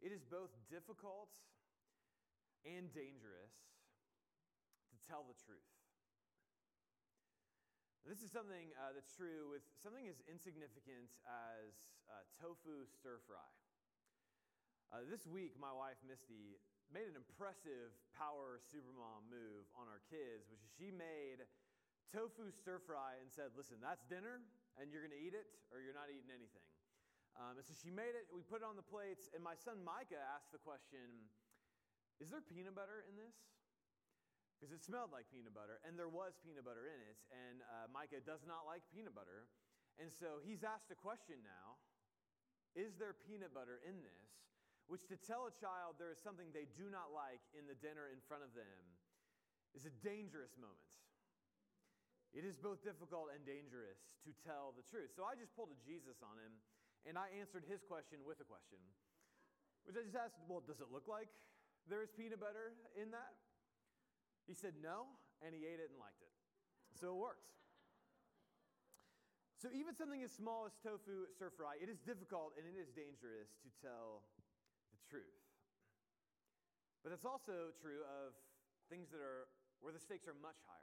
It is both difficult and dangerous to tell the truth. This is something that's true with something as insignificant as tofu stir-fry. This week, my wife, Misty, made an impressive power supermom move on our kids, which is she made tofu stir-fry and said, listen, that's dinner, and you're going to eat it, or you're not eating anything. And so she made it, we put it on the plates, and my son Micah asked the question, is there peanut butter in this? Because it smelled like peanut butter, and there was peanut butter in it, and Micah does not like peanut butter. And so he's asked a question now, is there peanut butter in this? Which to tell a child there is something they do not like in the dinner in front of them is a dangerous moment. It is both difficult and dangerous to tell the truth. So I just pulled a Jesus on him, and I answered his question with a question, which I just asked, well, does it look like there is peanut butter in that? He said no, and he ate it and liked it. So it worked. So even something as small as tofu stir-fry, it is difficult and it is dangerous to tell the truth. But that's also true of things that are where the stakes are much higher.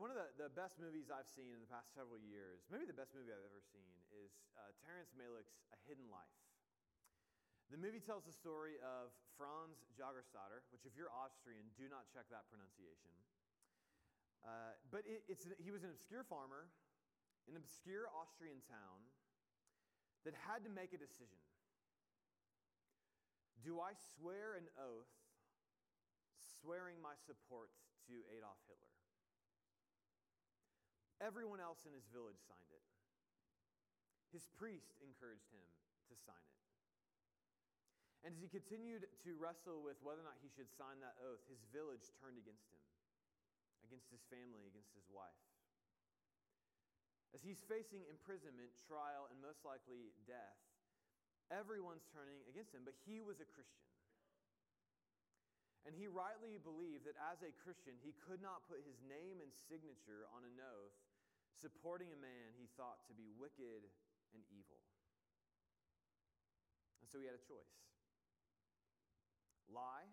One of the best movies I've seen in the past several years, maybe the best movie I've ever seen, is Terrence Malick's A Hidden Life. The movie tells the story of Franz Jägerstätter, which if you're Austrian, do not check that pronunciation. But he was an obscure farmer in an obscure Austrian town that had to make a decision. Do I swear an oath swearing my support to Adolf Hitler? Everyone else in his village signed it. His priest encouraged him to sign it. And as he continued to wrestle with whether or not he should sign that oath, his village turned against him, against his family, against his wife. As he's facing imprisonment, trial, and most likely death, everyone's turning against him, but he was a Christian. And he rightly believed that as a Christian, he could not put his name and signature on an oath supporting a man he thought to be wicked and evil. And so he had a choice. Lie,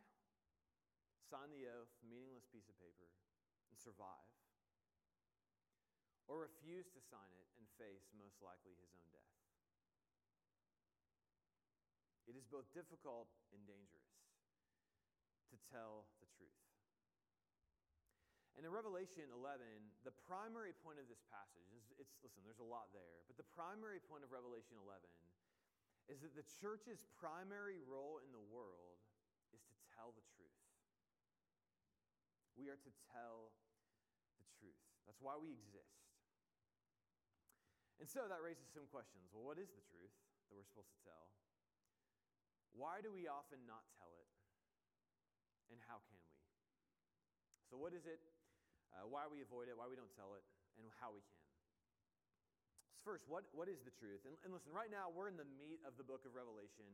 sign the oath, meaningless piece of paper, and survive. Or refuse to sign it and face, most likely, his own death. It is both difficult and dangerous to tell the truth. And in Revelation 11, the primary point of this passage, listen, there's a lot there, but the primary point of Revelation 11 is that the church's primary role in the world is to tell the truth. We are to tell the truth. That's why we exist. And so that raises some questions. Well, what is the truth that we're supposed to tell? Why do we often not tell it? And how can we? So what is it, why we avoid it, why we don't tell it, and how we can? So first, what is the truth? And listen, right now we're in the meat of the book of Revelation,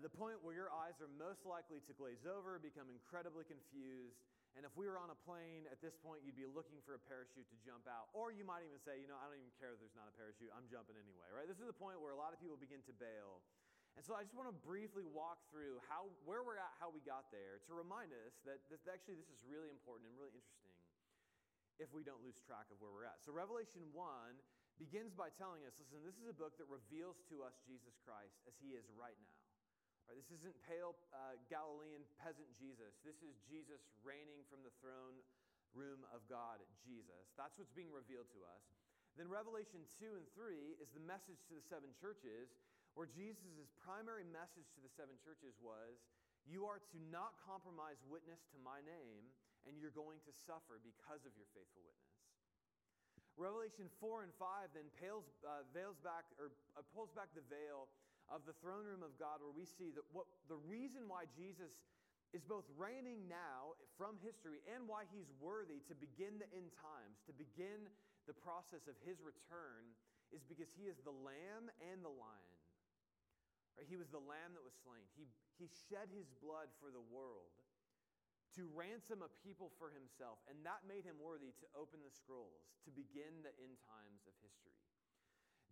the point where your eyes are most likely to glaze over, become incredibly confused, and if we were on a plane at this point, you'd be looking for a parachute to jump out, or you might even say, you know, I don't even care if there's not a parachute, I'm jumping anyway, right? This is the point where a lot of people begin to bail. And so I just want to briefly walk through where we're at, how we got there, to remind us that this is really important and really interesting if we don't lose track of where we're at. So Revelation 1 begins by telling us, listen, this is a book that reveals to us Jesus Christ as he is right now. Right, this isn't pale Galilean peasant Jesus. This is Jesus reigning from the throne room of God, Jesus. That's what's being revealed to us. Then Revelation 2 and 3 is the message to the seven churches, where Jesus' primary message to the seven churches was, you are to not compromise witness to my name, and you're going to suffer because of your faithful witness. Revelation 4 and 5 then pulls back the veil of the throne room of God, where we see that the reason why Jesus is both reigning now from history and why he's worthy to begin the end times, to begin the process of his return, is because he is the lamb and the lion. Right? He was the lamb that was slain. He shed his blood for the world to ransom a people for himself, and that made him worthy to open the scrolls, to begin the end times of history.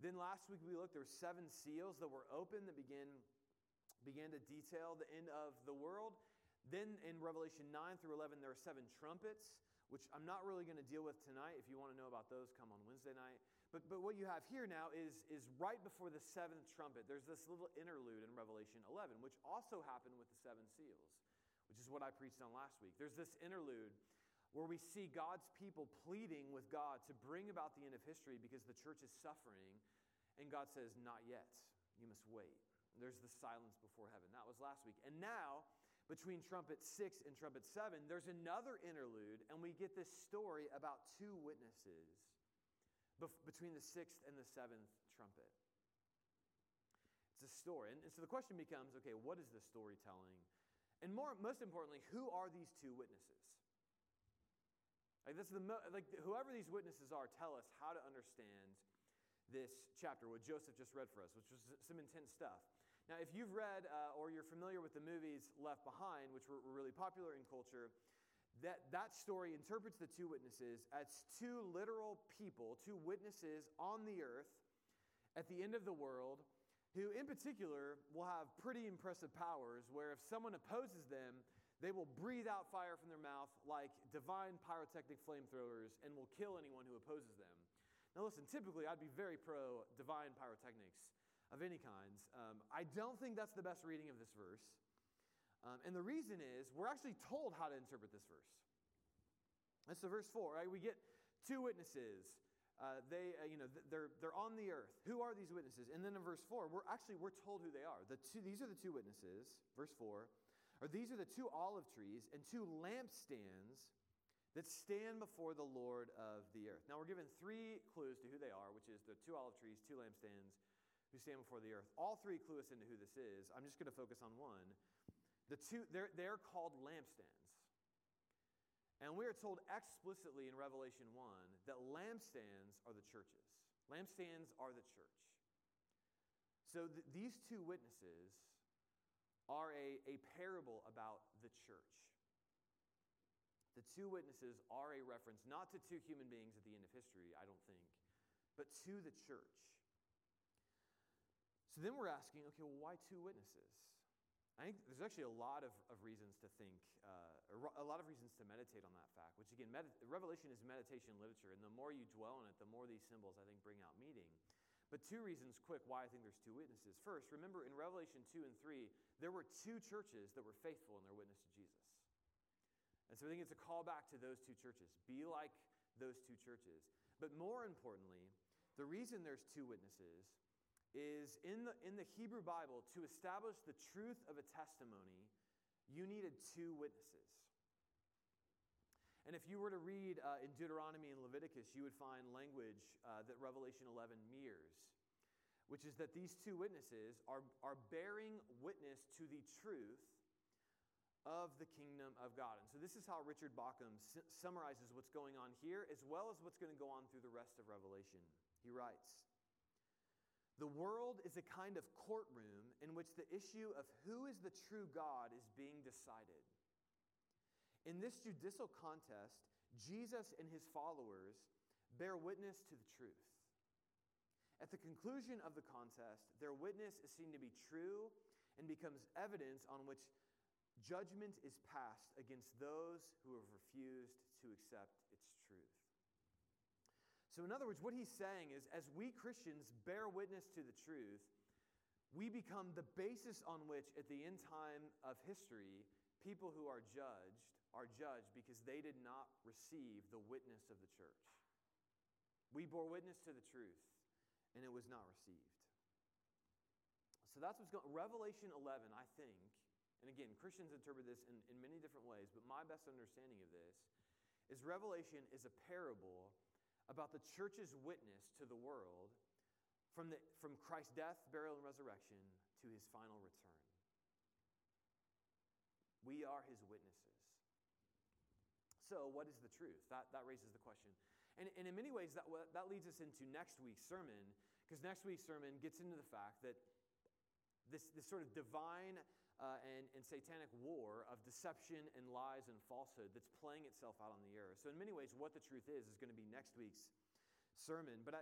Then last week we looked, there were seven seals that were open that begin began to detail the end of the world. Then in Revelation 9 through 11, there are 7 trumpets, which I'm not really going to deal with tonight. If you want to know about those, come on Wednesday night. But what you have here now is right before the 7th trumpet, there's this little interlude in Revelation 11, which also happened with the 7 seals, which is what I preached on last week. There's this interlude where we see God's people pleading with God to bring about the end of history because the church is suffering, and God says, not yet, you must wait. There's the silence before heaven. That was last week. And now, between trumpet 6 and trumpet 7, there's another interlude, and we get this story about 2 witnesses between the 6th and the 7th trumpet. It's a story. And so the question becomes, okay, what is this story telling? And most importantly, who are these 2 witnesses? Whoever these witnesses are, tell us how to understand this chapter, what Joseph just read for us, which was some intense stuff. Now, if you've read or you're familiar with the movies Left Behind, which were really popular in culture, that story interprets the 2 witnesses as 2 literal people, 2 witnesses on the earth at the end of the world, who in particular will have pretty impressive powers, where if someone opposes them, they will breathe out fire from their mouth like divine pyrotechnic flamethrowers and will kill anyone who opposes them. Now listen, typically I'd be very pro divine pyrotechnics of any kinds. I don't think that's the best reading of this verse. And the reason is, we're actually told how to interpret this verse. That's the verse 4, right? We get 2 witnesses. They're on the earth. Who are these witnesses? And then in verse 4, we're told who they are. These are the 2 witnesses, verse 4, or these are the 2 olive trees and 2 lampstands that stand before the Lord of the earth. Now, we're given 3 clues to who they are, which is the 2 olive trees, 2 lampstands who stand before the earth. All 3 clue us into who this is. I'm just going to focus on one. The 2, they're called lampstands. And we are told explicitly in Revelation 1 that lampstands are the churches. Lampstands are the church. So these 2 witnesses are a parable about the church. The 2 witnesses are a reference not to 2 human beings at the end of history, I don't think, but to the church. So then we're asking, okay, well, why 2 witnesses? I think there's actually a lot of reasons to think, a lot of reasons to meditate on that fact, which again, Revelation is meditation literature, and the more you dwell on it, the more these symbols, I think, bring out meaning. But 2 reasons quick why I think there's 2 witnesses. First, remember in Revelation 2 and 3, there were 2 churches that were faithful in their witness to Jesus. And so I think it's a call back to those 2 churches. Be like those 2 churches. But more importantly, the reason there's 2 witnesses is in the Hebrew Bible, to establish the truth of a testimony, you needed 2 witnesses. And if you were to read in Deuteronomy and Leviticus, you would find language that Revelation 11 mirrors, which is that these 2 witnesses are bearing witness to the truth of the kingdom of God. And so this is how Richard Bauckham summarizes what's going on here, as well as what's going to go on through the rest of Revelation. He writes, "The world is a kind of courtroom in which the issue of who is the true God is being decided. In this judicial contest, Jesus and his followers bear witness to the truth. At the conclusion of the contest, their witness is seen to be true and becomes evidence on which judgment is passed against those who have refused to accept its truth." So in other words, what he's saying is, as we Christians bear witness to the truth, we become the basis on which, at the end time of history, people who are judged because they did not receive the witness of the church. We bore witness to the truth, and it was not received. So that's what's going on. Revelation 11, I think, and again, Christians interpret this in many different ways, but my best understanding of this is Revelation is a parable about the church's witness to the world from Christ's death, burial, and resurrection to his final return. We are his witnesses. So what is the truth? That raises the question. And in many ways, that leads us into next week's sermon, because next week's sermon gets into the fact that this sort of divine and satanic war of deception and lies and falsehood that's playing itself out on the earth. So in many ways, what the truth is going to be next week's sermon. But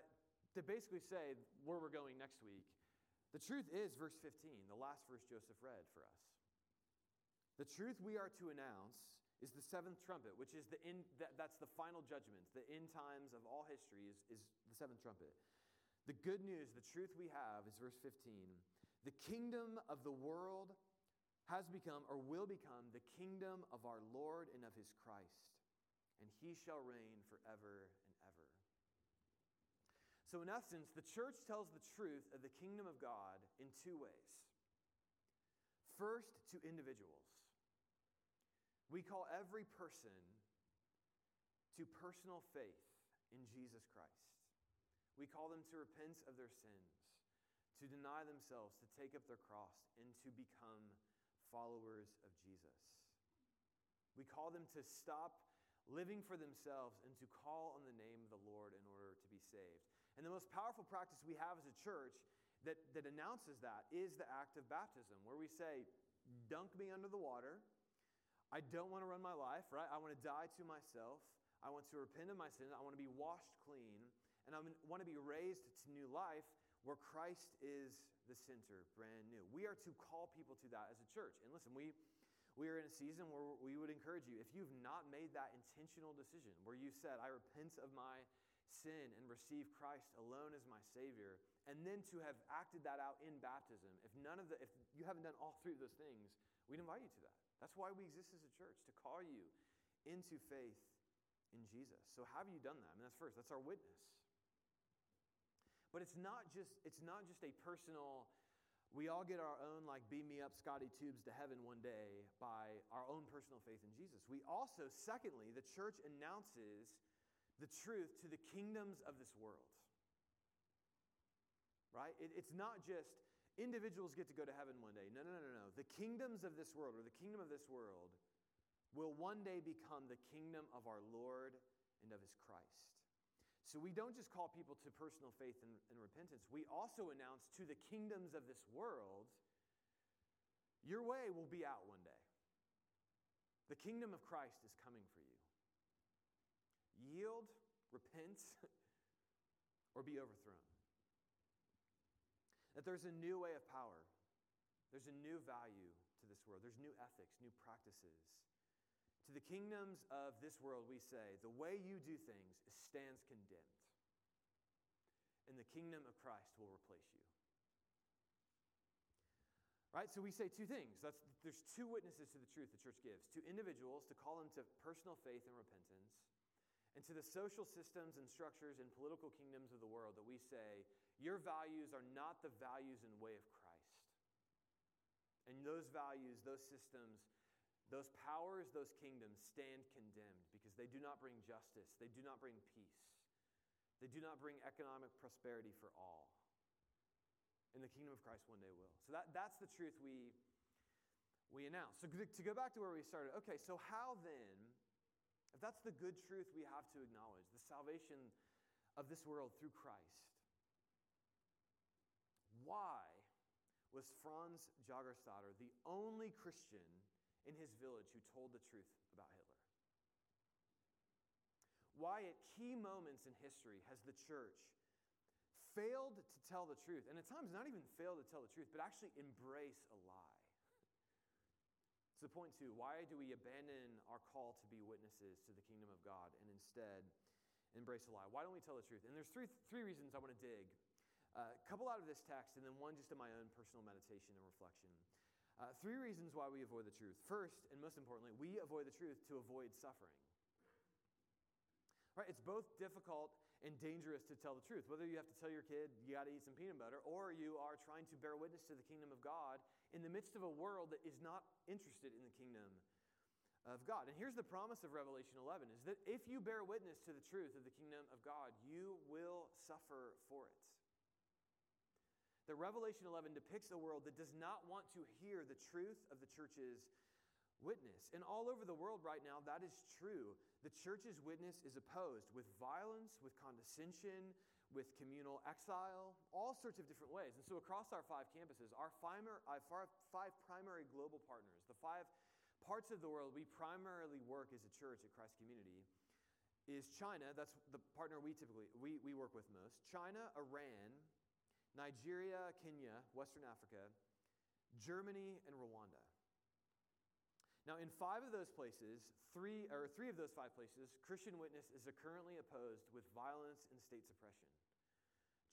to basically say where we're going next week, The truth is, verse 15, the last verse Joseph read for us. The truth we are to announce is the seventh trumpet, which is that's the final judgment. The end times of all history is the seventh trumpet. The good news, the truth we have is verse 15. The kingdom of the world has become or will become the kingdom of our Lord and of his Christ, and he shall reign forever and ever. So in essence, the church tells the truth of the kingdom of God in two ways. First, to individuals. We call every person to personal faith in Jesus Christ. We call them to repent of their sins, to deny themselves, to take up their cross, and to become followers of Jesus. We call them to stop living for themselves and to call on the name of the Lord in order to be saved. And the most powerful practice we have as a church that announces that is the act of baptism, where we say, dunk me under the water. I don't want to run my life, right? I want to die to myself. I want to repent of my sins. I want to be washed clean. And I want to be raised to new life where Christ is the center, brand new. We are to call people to that as a church. And listen, we are in a season where we would encourage you, if you've not made that intentional decision where you said, I repent of my sin and receive Christ alone as my Savior, and then to have acted that out in baptism, if you haven't done all three of those things, we'd invite you to that. That's why we exist as a church, to call you into faith in Jesus. So have you done that? I mean, that's first. That's our witness. But it's not just a personal, we all get our own, like, beam me up, Scotty Tubes to heaven one day by our own personal faith in Jesus. We also, secondly, the church announces the truth to the kingdoms of this world. Right? It's not just individuals get to go to heaven one day. No. The kingdoms of this world, or the kingdom of this world, will one day become the kingdom of our Lord and of his Christ. So we don't just call people to personal faith and repentance. We also announce to the kingdoms of this world, your way will be out one day. The kingdom of Christ is coming for you. Yield, repent, or be overthrown. That there's a new way of power. There's a new value to this world. There's new ethics, new practices. To the kingdoms of this world, we say, the way you do things stands condemned. And the kingdom of Christ will replace you. Right? So we say two things. There's two witnesses to the truth the church gives. To individuals, to call them to personal faith and repentance. And to the social systems and structures and political kingdoms of the world that we say, your values are not the values and way of Christ. And those values, those systems, those powers, those kingdoms stand condemned because they do not bring justice. They do not bring peace. They do not bring economic prosperity for all. And the kingdom of Christ one day will. So that's the truth we announce. So to go back to where we started, okay, so how then, if that's the good truth we have to acknowledge, the salvation of this world through Christ, why was Franz Jägerstätter the only Christian in his village who told the truth about Hitler? Why at key moments in history has the church failed to tell the truth, and at times not even failed to tell the truth, but actually embrace a lie? So point two, why do we abandon our call to be witnesses to the kingdom of God and instead embrace a lie? Why don't we tell the truth? And there's three reasons I want to dig. A couple out of this text, and then one just in my own personal meditation and reflection. Three reasons why we avoid the truth. First, and most importantly, we avoid the truth to avoid suffering. Right? It's both difficult and dangerous to tell the truth. Whether you have to tell your kid you got to eat some peanut butter, or you are trying to bear witness to the kingdom of God in the midst of a world that is not interested in the kingdom of God. And here's the promise of Revelation 11, is that if you bear witness to the truth of the kingdom of God, you will suffer for it. That Revelation 11 depicts a world that does not want to hear the truth of the church's witness. And all over the world right now, that is true. The church's witness is opposed with violence, with condescension, with communal exile, all sorts of different ways. And so across our five campuses, our five primary global partners, the five parts of the world we primarily work as a church at Christ Community, is China. That's the partner we typically work with most. China, Iran, Nigeria, Kenya, Western Africa, Germany, and Rwanda. Now, in five of those places, three of those five places, Christian witness is currently opposed with violence and state suppression: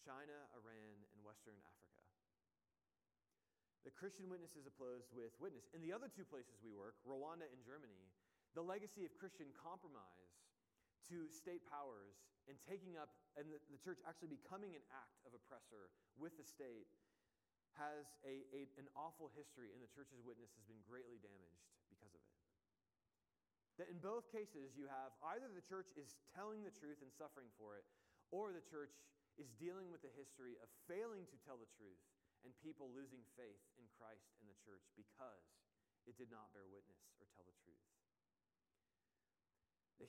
China, Iran, and Western Africa. The Christian witness is opposed with witness. In the other two places we work, Rwanda and Germany, the legacy of Christian compromise to state powers and taking up, and the church actually becoming an act of oppressor with the state, has an awful history, and the church's witness has been greatly damaged because of it. That in both cases you have either the church is telling the truth and suffering for it, or the church is dealing with the history of failing to tell the truth and people losing faith in Christ and the church because it did not bear witness or tell the truth.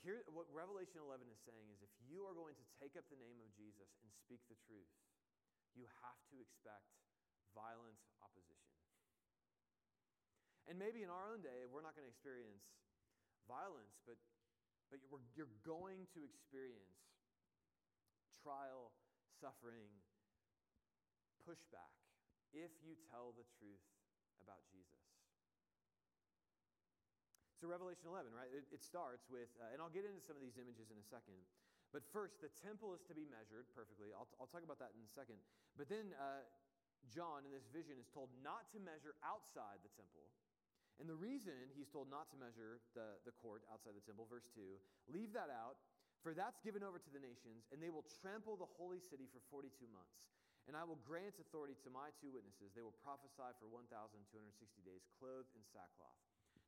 Here, what Revelation 11 is saying is if you are going to take up the name of Jesus and speak the truth, you have to expect violent opposition. And maybe in our own day, we're not going to experience violence, but you're going to experience trial, suffering, pushback, if you tell the truth about Jesus. So Revelation 11, right? It starts with, and I'll get into some of these images in a second. But first, the temple is to be measured perfectly. I'll talk about that in a second. But then John, in this vision, is told not to measure outside the temple. And the reason he's told not to measure the court outside the temple, verse 2, leave that out, for that's given over to the nations, and they will trample the holy city for 42 months. And I will grant authority to my two witnesses. They will prophesy for 1,260 days, clothed in sackcloth.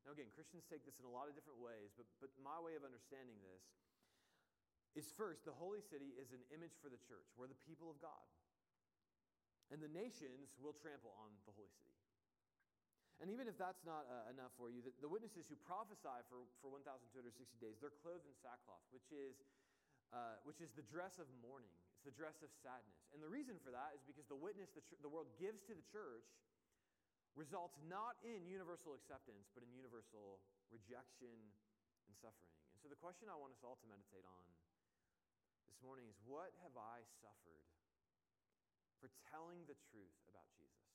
Now again, Christians take this in a lot of different ways, but my way of understanding this is first, the holy city is an image for the church. We're the people of God. And the nations will trample on the holy city. And even if that's not enough for you, the witnesses who prophesy for 1,260 days, they're clothed in sackcloth, which is the dress of mourning. It's the dress of sadness. And the reason for that is because the witness the world gives to the church results not in universal acceptance, but in universal rejection and suffering. And so the question I want us all to meditate on this morning is, what have I suffered for telling the truth about Jesus?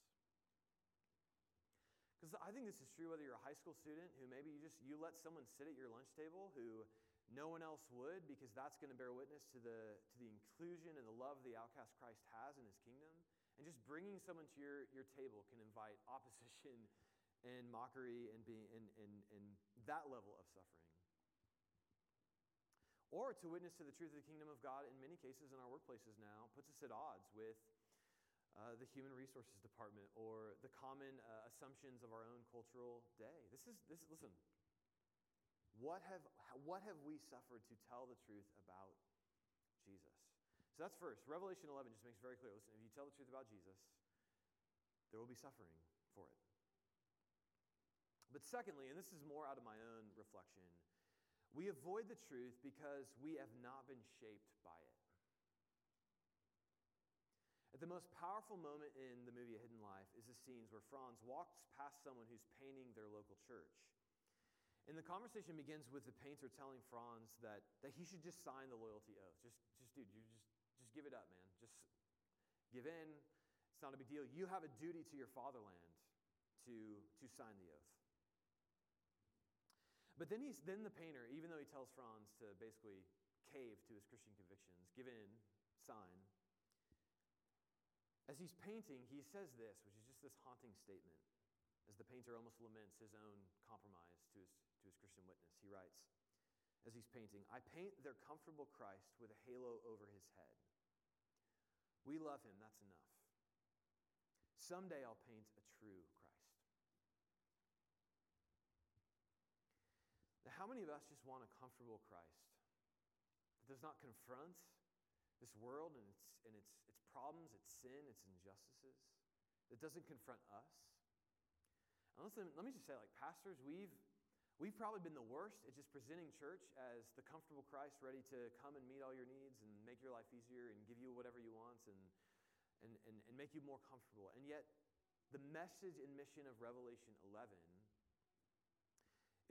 Because I think this is true whether you're a high school student who maybe you let someone sit at your lunch table who no one else would, because that's going to bear witness to the inclusion and the love the outcast Christ has in his kingdom. And just bringing someone to your table can invite opposition and mockery and that level of suffering. Or to witness to the truth of the kingdom of God, in many cases in our workplaces now, puts us at odds with the human resources department or the common assumptions of our own cultural day. Listen, what have we suffered to tell the truth about Jesus? So that's first. Revelation 11 just makes very clear. Listen, if you tell the truth about Jesus, there will be suffering for it. But secondly, and this is more out of my own reflection, we avoid the truth because we have not been shaped by it. At the most powerful moment in the movie A Hidden Life is the scenes where Franz walks past someone who's painting their local church. And the conversation begins with the painter telling Franz that he should just sign the loyalty oath. Just give it up, man. Just give in. It's not a big deal. You have a duty to your fatherland to sign the oath. But then the painter, even though he tells Franz to basically cave to his Christian convictions, give in, sign, as he's painting, he says this, which is just this haunting statement, as the painter almost laments his own compromise to his Christian witness. He writes, as he's painting, I paint their comfortable Christ with a halo over his head. We love him, that's enough. Someday I'll paint a true Christ. Now, how many of us just want a comfortable Christ that does not confront this world and its problems, its sin, its injustices, that doesn't confront us? And listen, let me just say, like pastors, We've probably been the worst at just presenting church as the comfortable Christ ready to come and meet all your needs and make your life easier and give you whatever you want and make you more comfortable. And yet, the message and mission of Revelation 11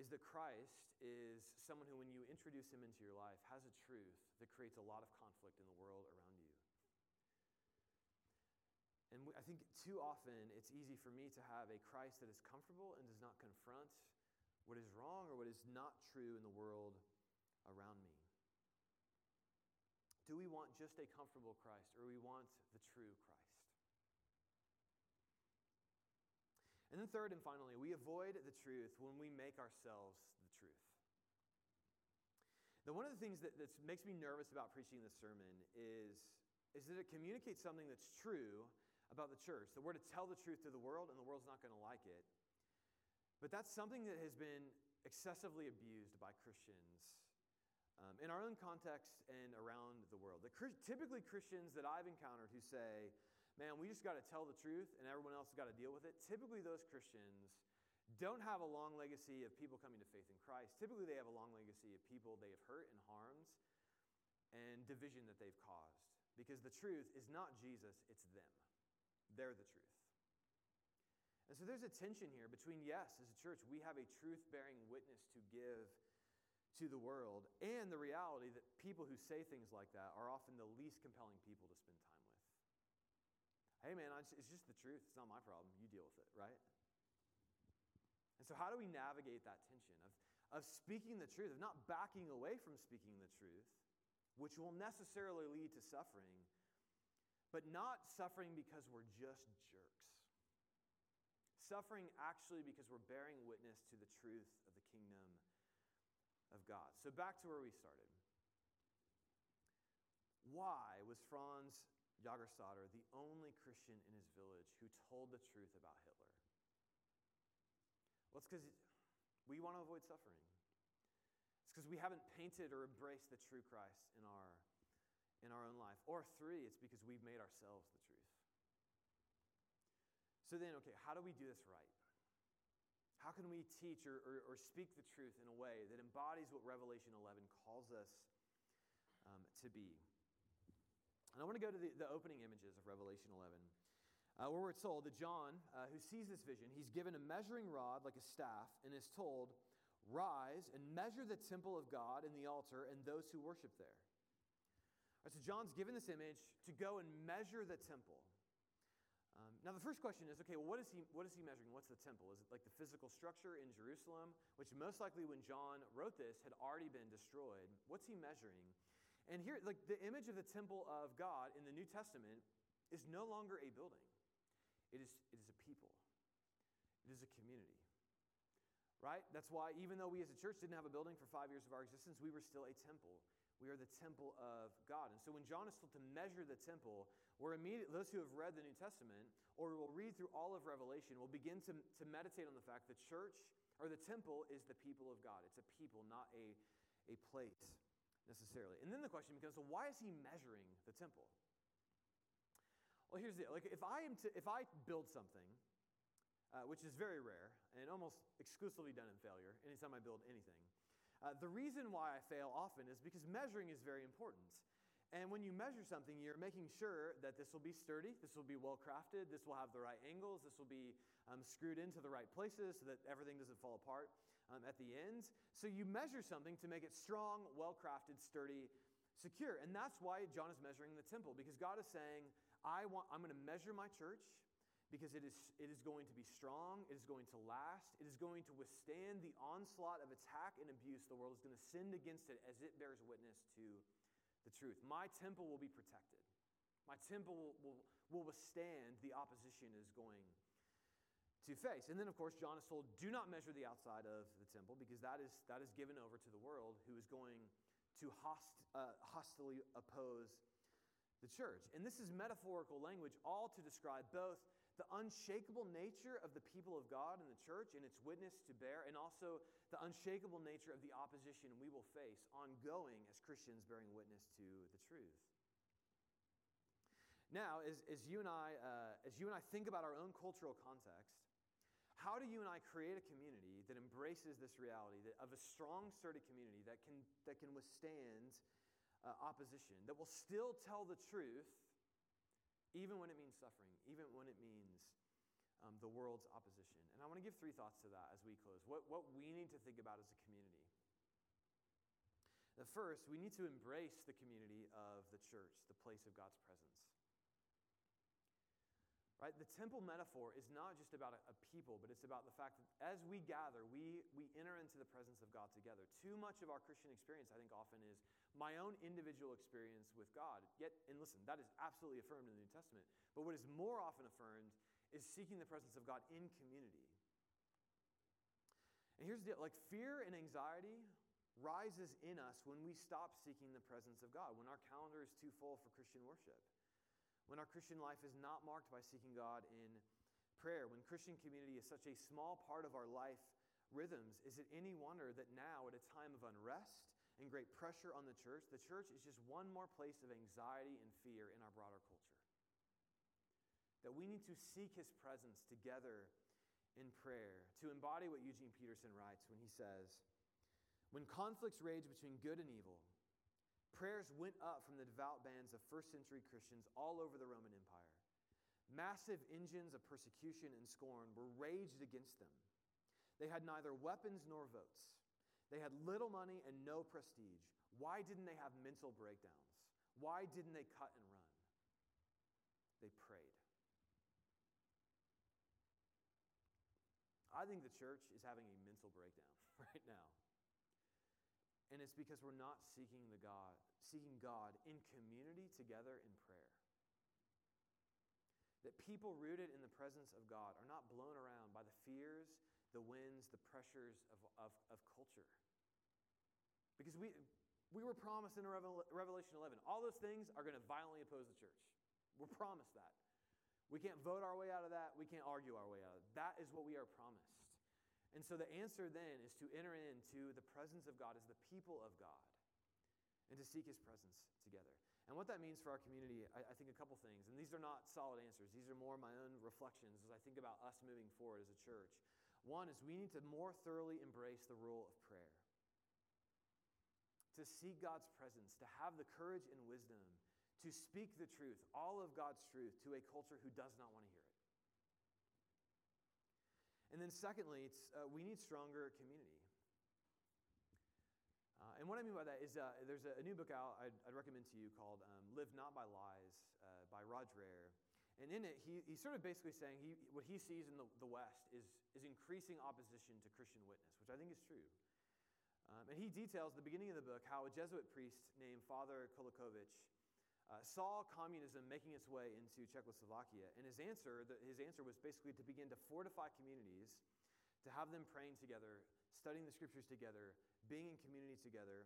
is that Christ is someone who, when you introduce him into your life, has a truth that creates a lot of conflict in the world around you. And I think too often it's easy for me to have a Christ that is comfortable and does not confront what is wrong or what is not true in the world around me. Do we want just a comfortable Christ, or we want the true Christ? And then third and finally, we avoid the truth when we make ourselves the truth. Now, one of the things that makes me nervous about preaching this sermon is that it communicates something that's true about the church, that we're to tell the truth to the world, and the world's not going to like it. But that's something that has been excessively abused by Christians in our own context and around the world. Typically Christians that I've encountered who say, man, we just got to tell the truth and everyone else has got to deal with it. Typically those Christians don't have a long legacy of people coming to faith in Christ. Typically they have a long legacy of people they have hurt and harmed and division that they've caused. Because the truth is not Jesus, it's them. They're the truth. And so there's a tension here between, yes, as a church, we have a truth-bearing witness to give to the world, and the reality that people who say things like that are often the least compelling people to spend time with. Hey, man, it's just the truth. It's not my problem. You deal with it, right? And so how do we navigate that tension of speaking the truth, of not backing away from speaking the truth, which will necessarily lead to suffering, but not suffering because we're just jerks. Suffering actually because we're bearing witness to the truth of the kingdom of God. So back to where we started. Why was Franz Jägerstätter the only Christian in his village who told the truth about Hitler? Well, it's because we want to avoid suffering. It's because we haven't painted or embraced the true Christ in our own life. Or three, it's because we've made ourselves the truth. So then, okay, how do we do this right? How can we teach or speak the truth in a way that embodies what Revelation 11 calls us to be? And I want to go to the opening images of Revelation 11, where we're told that John, who sees this vision, he's given a measuring rod like a staff and is told, "Rise and measure the temple of God and the altar and those who worship there." All right, so John's given this image to go and measure the temple. Now, the first question is, okay, well, what is he measuring? What's the temple? Is it like the physical structure in Jerusalem, which most likely when John wrote this had already been destroyed? What's he measuring? And here, like the image of the temple of God in the New Testament is no longer a building. It is a people. It is a community, right? That's why even though we as a church didn't have a building for 5 years of our existence, we were still a temple. We are the temple of God. And so when John is told to measure the temple, we're immediately, those who have read the New Testament or will read through all of Revelation will begin to meditate on the fact the church or the temple is the people of God. It's a people, not a place necessarily. And then the question becomes, so why is he measuring the temple? Well, here's the deal. Like if I build something, which is very rare and almost exclusively done in failure, anytime I build anything, the reason why I fail often is because measuring is very important. And when you measure something, you're making sure that this will be sturdy, this will be well-crafted, this will have the right angles, this will be screwed into the right places so that everything doesn't fall apart at the end. So you measure something to make it strong, well-crafted, sturdy, secure. And that's why John is measuring the temple, because God is saying, I'm going to measure my church, because it is going to be strong, it is going to last, it is going to withstand the onslaught of attack and abuse the world is going to send against it as it bears witness to the truth. My temple will be protected. My temple will withstand the opposition it is going to face. And then, of course, John is told, do not measure the outside of the temple, because that is given over to the world who is going to hostilely oppose the church. And this is metaphorical language, all to describe both the unshakable nature of the people of God and the church and its witness to bear, and also the unshakable nature of the opposition we will face ongoing as Christians bearing witness to the truth. Now, as you and I think about our own cultural context, how do you and I create a community that embraces this reality of a strong, sturdy community that can withstand opposition, that will still tell the truth even when it means suffering, even when it means the world's opposition? And I want to give three thoughts to that as we close. What we need to think about as a community. The first, we need to embrace the community of the church, the place of God's presence. Right? The temple metaphor is not just about a people, but it's about the fact that as we gather, we enter into the presence of God together. Too much of our Christian experience, I think, often is my own individual experience with God. Yet, and listen, that is absolutely affirmed in the New Testament. But what is more often affirmed is seeking the presence of God in community. And here's the deal. Like, fear and anxiety rises in us when we stop seeking the presence of God, when our calendar is too full for Christian worship. When our Christian life is not marked by seeking God in prayer, when Christian community is such a small part of our life rhythms, is it any wonder that now, at a time of unrest and great pressure on the church is just one more place of anxiety and fear in our broader culture? That we need to seek his presence together in prayer, to embody what Eugene Peterson writes when he says, "When conflicts rage between good and evil, prayers went up from the devout bands of first-century Christians all over the Roman Empire. Massive engines of persecution and scorn were raged against them. They had neither weapons nor votes. They had little money and no prestige. Why didn't they have mental breakdowns? Why didn't they cut and run? They prayed." I think the church is having a mental breakdown right now. And it's because we're not seeking God in community together in prayer. That people rooted in the presence of God are not blown around by the fears, the winds, the pressures of culture. Because we were promised in Revelation 11, all those things are going to violently oppose the church. We're promised that. We can't vote our way out of that. We can't argue our way out of it. That is what we are promised. And so the answer then is to enter into the presence of God as the people of God and to seek his presence together. And what that means for our community, I think a couple things, and these are not solid answers. These are more my own reflections as I think about us moving forward as a church. One is we need to more thoroughly embrace the role of prayer. To seek God's presence, to have the courage and wisdom to speak the truth, all of God's truth, to a culture who does not want to hear it. And then secondly, we need stronger community. And what I mean by that is there's a new book out I'd recommend to you called Live Not by Lies by Rod Dreher. And in it, he's sort of basically saying what he sees in the West is increasing opposition to Christian witness, which I think is true. And he details at the beginning of the book how a Jesuit priest named Father Kolakovich saw communism making its way into Czechoslovakia, and his answer was basically to begin to fortify communities, to have them praying together, studying the scriptures together, being in community together,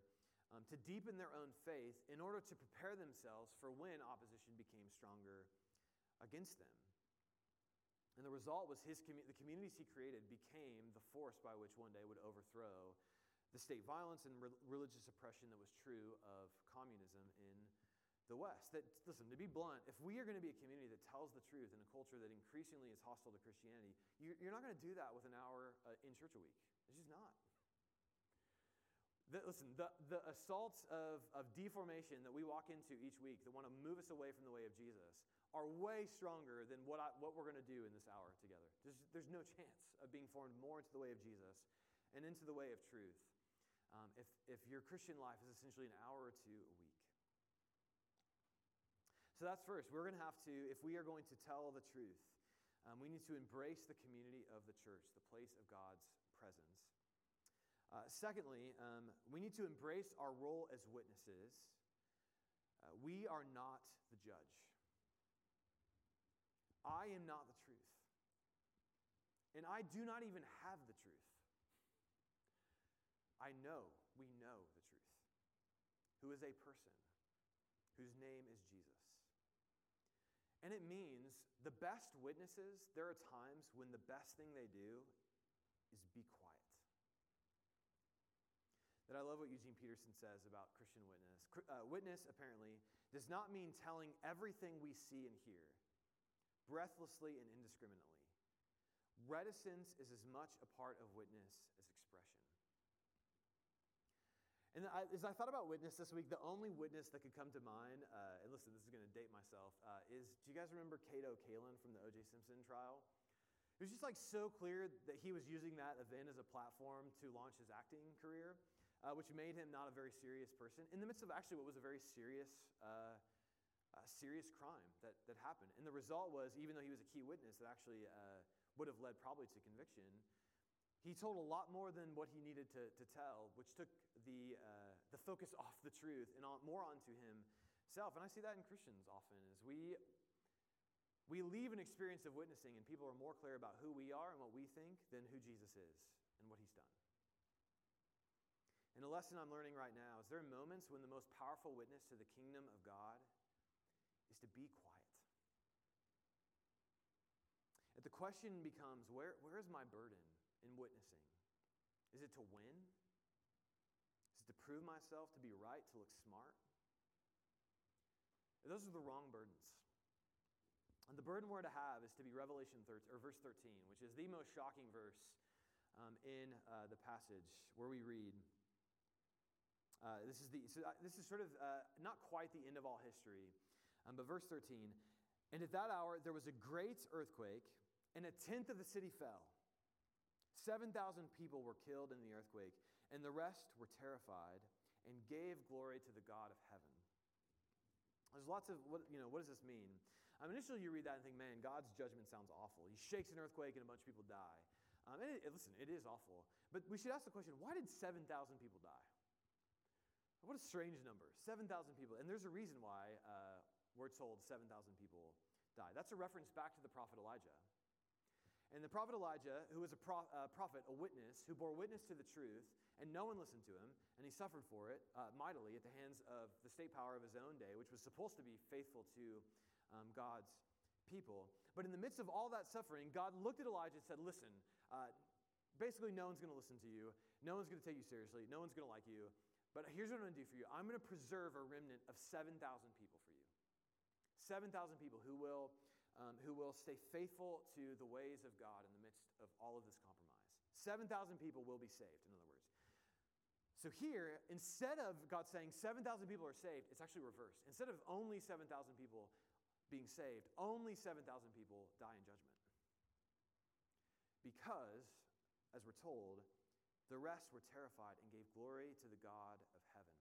to deepen their own faith in order to prepare themselves for when opposition became stronger against them. And the result was the communities he created became the force by which one day would overthrow the state violence and religious oppression that was true of communism in the West. That, listen, to be blunt, if we are going to be a community that tells the truth in a culture that increasingly is hostile to Christianity, you're not going to do that with an hour in church a week. It's just not. Listen, the assaults of deformation that we walk into each week that want to move us away from the way of Jesus are way stronger than what we're going to do in this hour together. There's no chance of being formed more into the way of Jesus and into the way of truth if your Christian life is essentially an hour or two a week. So that's first. We're going to have to, if we are going to tell the truth, we need to embrace the community of the church, the place of God's presence. Secondly, we need to embrace our role as witnesses. We are not the judge. I am not the truth. And I do not even have the truth. We know the truth, who is a person whose name is Jesus. And it means the best witnesses, there are times when the best thing they do is be quiet. That I love what Eugene Peterson says about Christian witness. Witness, apparently, does not mean telling everything we see and hear, breathlessly and indiscriminately. Reticence is as much a part of witness as expression. And as I thought about witness this week, the only witness that could come to mind, and listen, this is going to date myself, is, do you guys remember Kato Kaelin from the O.J. Simpson trial? It was just like so clear that he was using that event as a platform to launch his acting career, which made him not a very serious person, in the midst of actually what was a very serious serious crime that happened. And the result was, even though he was a key witness that actually would have led probably to conviction, he told a lot more than what he needed to tell, which took the focus off the truth and more onto himself. And I see that in Christians often, is we leave an experience of witnessing and people are more clear about who we are and what we think than who Jesus is and what he's done. And a lesson I'm learning right now is there are moments when the most powerful witness to the kingdom of God is to be quiet. And the question becomes, where is my burden in witnessing? Is it to win? Is it to prove myself, to be right, to look smart? Those are the wrong burdens. And the burden we're to have is to be Revelation 13, or verse 13, which is the most shocking verse in the passage where we read. This is not quite the end of all history, but verse 13. And at that hour there was a great earthquake, and 1/10 of the city fell. 7,000 people were killed in the earthquake, and the rest were terrified and gave glory to the God of heaven. There's lots of, what does this mean? Initially you read that and think, man, God's judgment sounds awful. He shakes an earthquake and a bunch of people die. It is awful. But we should ask the question, why did 7,000 people die? What a strange number, 7,000 people. And there's a reason why we're told 7,000 people died. That's a reference back to the prophet Elijah. And the prophet Elijah, who was a prophet, a witness, who bore witness to the truth, and no one listened to him, and he suffered for it mightily at the hands of the state power of his own day, which was supposed to be faithful to God's people. But in the midst of all that suffering, God looked at Elijah and said, listen, basically no one's going to listen to you, no one's going to take you seriously, no one's going to like you, but here's what I'm going to do for you. I'm going to preserve a remnant of 7,000 people for you. 7,000 people who will stay faithful to the ways of God in the midst of all of this compromise. 7,000 people will be saved, in other words. So here, instead of God saying 7,000 people are saved, it's actually reversed. Instead of only 7,000 people being saved, only 7,000 people die in judgment. Because, as we're told, the rest were terrified and gave glory to the God of heaven.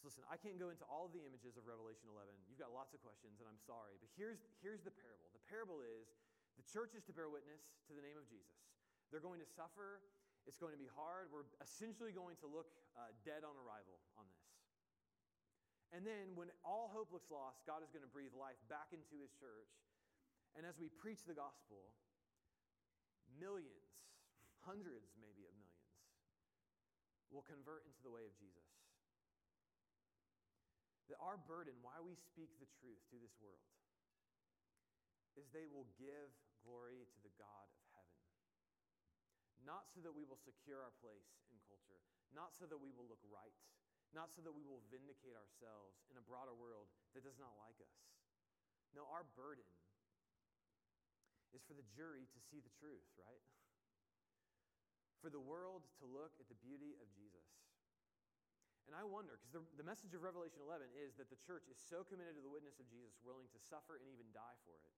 So listen, I can't go into all of the images of Revelation 11. You've got lots of questions, and I'm sorry. But here's the parable. The parable is the church is to bear witness to the name of Jesus. They're going to suffer. It's going to be hard. We're essentially going to look dead on arrival on this. And then when all hope looks lost, God is going to breathe life back into his church. And as we preach the gospel, millions, hundreds maybe of millions, will convert into the way of Jesus. That our burden, why we speak the truth to this world, is they will give glory to the God of heaven. Not so that we will secure our place in culture. Not so that we will look right. Not so that we will vindicate ourselves in a broader world that does not like us. No, our burden is for the jury to see the truth, right? For the world to look at the beauty of Jesus. And I wonder, because the message of Revelation 11 is that the church is so committed to the witness of Jesus, willing to suffer and even die for it.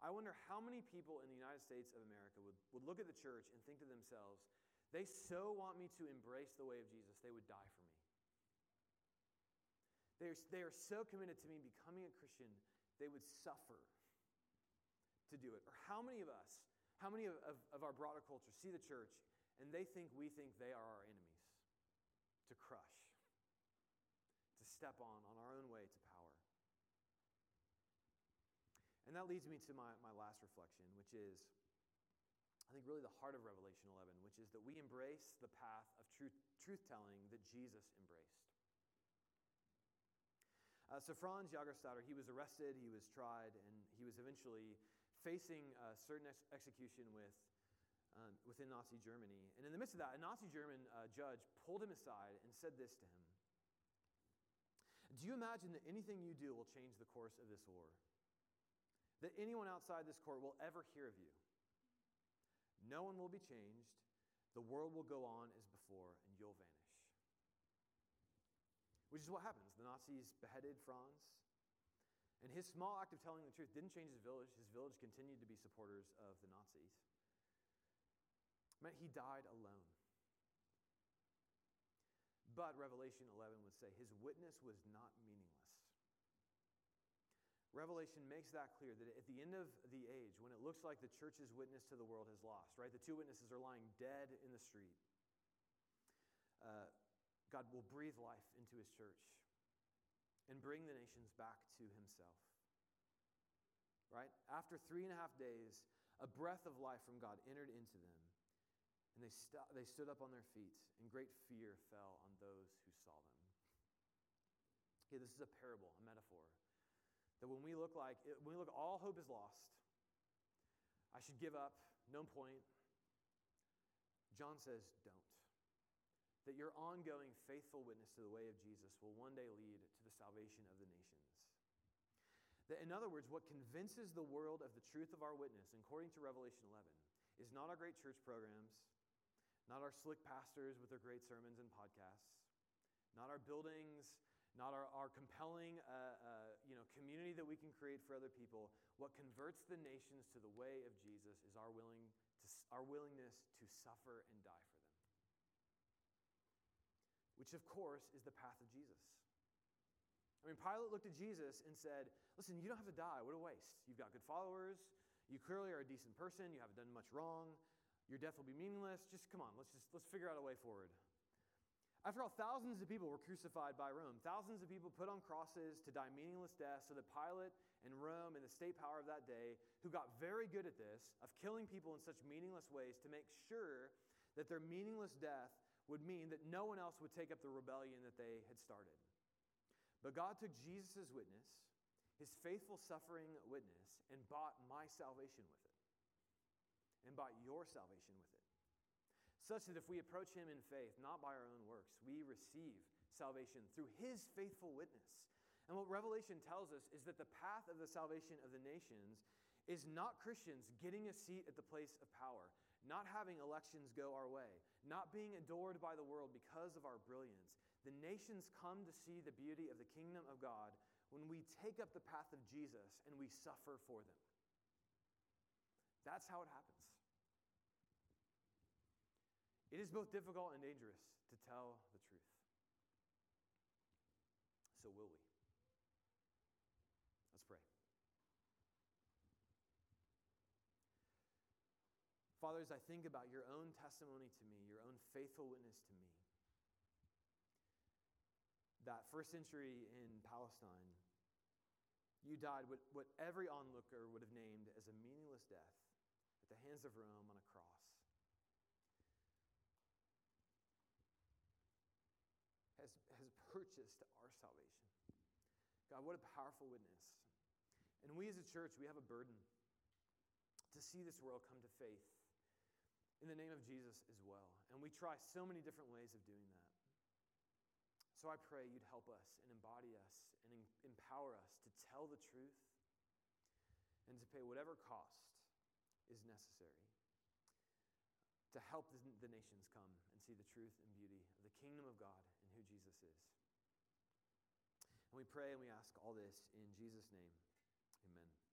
I wonder how many people in the United States of America would look at the church and think to themselves, they so want me to embrace the way of Jesus, they would die for me. They are so committed to me becoming a Christian, they would suffer to do it. Or how many of us, how many of our broader culture see the church and they think we think they are our enemies? To crush, to step on our own way to power. And that leads me to my last reflection, which is, I think, really the heart of Revelation 11, which is that we embrace the path of truth-telling that Jesus embraced. So Franz Jägerstätter, he was arrested, he was tried, and he was eventually facing a certain execution within Nazi Germany. And in the midst of that, a Nazi German judge pulled him aside and said this to him. Do you imagine that anything you do will change the course of this war? That anyone outside this court will ever hear of you? No one will be changed. The world will go on as before, and you'll vanish. Which is what happens. The Nazis beheaded Franz. And his small act of telling the truth didn't change his village. His village continued to be supporters of the Nazis. Meant he died alone. But Revelation 11 would say his witness was not meaningless. Revelation makes that clear, that at the end of the age, when it looks like the church's witness to the world has lost, right? The two witnesses are lying dead in the street. God will breathe life into his church and bring the nations back to himself, right? After 3.5 days, a breath of life from God entered into them, and they stood up on their feet, and great fear fell on those who saw them. Okay, this is a parable, a metaphor. That when we look, all hope is lost. I should give up, no point. John says, don't. That your ongoing faithful witness to the way of Jesus will one day lead to the salvation of the nations. That, in other words, what convinces the world of the truth of our witness, according to Revelation 11, is not our great church programs, not our slick pastors with their great sermons and podcasts, not our buildings, not our compelling community that we can create for other people. What converts the nations to the way of Jesus is our willingness to suffer and die for them. Which, of course, is the path of Jesus. I mean, Pilate looked at Jesus and said, listen, you don't have to die. What a waste. You've got good followers. You clearly are a decent person. You haven't done much wrong. Your death will be meaningless. Just come on, let's figure out a way forward. After all, thousands of people were crucified by Rome. Thousands of people put on crosses to die meaningless deaths so that Pilate and Rome and the state power of that day, who got very good at this, of killing people in such meaningless ways to make sure that their meaningless death would mean that no one else would take up the rebellion that they had started. But God took Jesus' witness, his faithful suffering witness, and bought my salvation with it. And bought your salvation with it. Such that if we approach him in faith, not by our own works, we receive salvation through his faithful witness. And what Revelation tells us is that the path of the salvation of the nations is not Christians getting a seat at the place of power, not having elections go our way, not being adored by the world because of our brilliance. The nations come to see the beauty of the kingdom of God when we take up the path of Jesus and we suffer for them. That's how it happens. It is both difficult and dangerous to tell the truth. So will we? Let's pray. Father, as I think about your own testimony to me, your own faithful witness to me, that first century in Palestine, you died what every onlooker would have named as a meaningless death at the hands of Rome on a cross. Has purchased our salvation. God, what a powerful witness. And we as a church, we have a burden to see this world come to faith in the name of Jesus as well. And we try so many different ways of doing that. So I pray you'd help us and embody us and empower us to tell the truth and to pay whatever cost is necessary to help the nations come and see the truth and beauty of the kingdom of God and who Jesus is. And we pray and we ask all this in Jesus' name.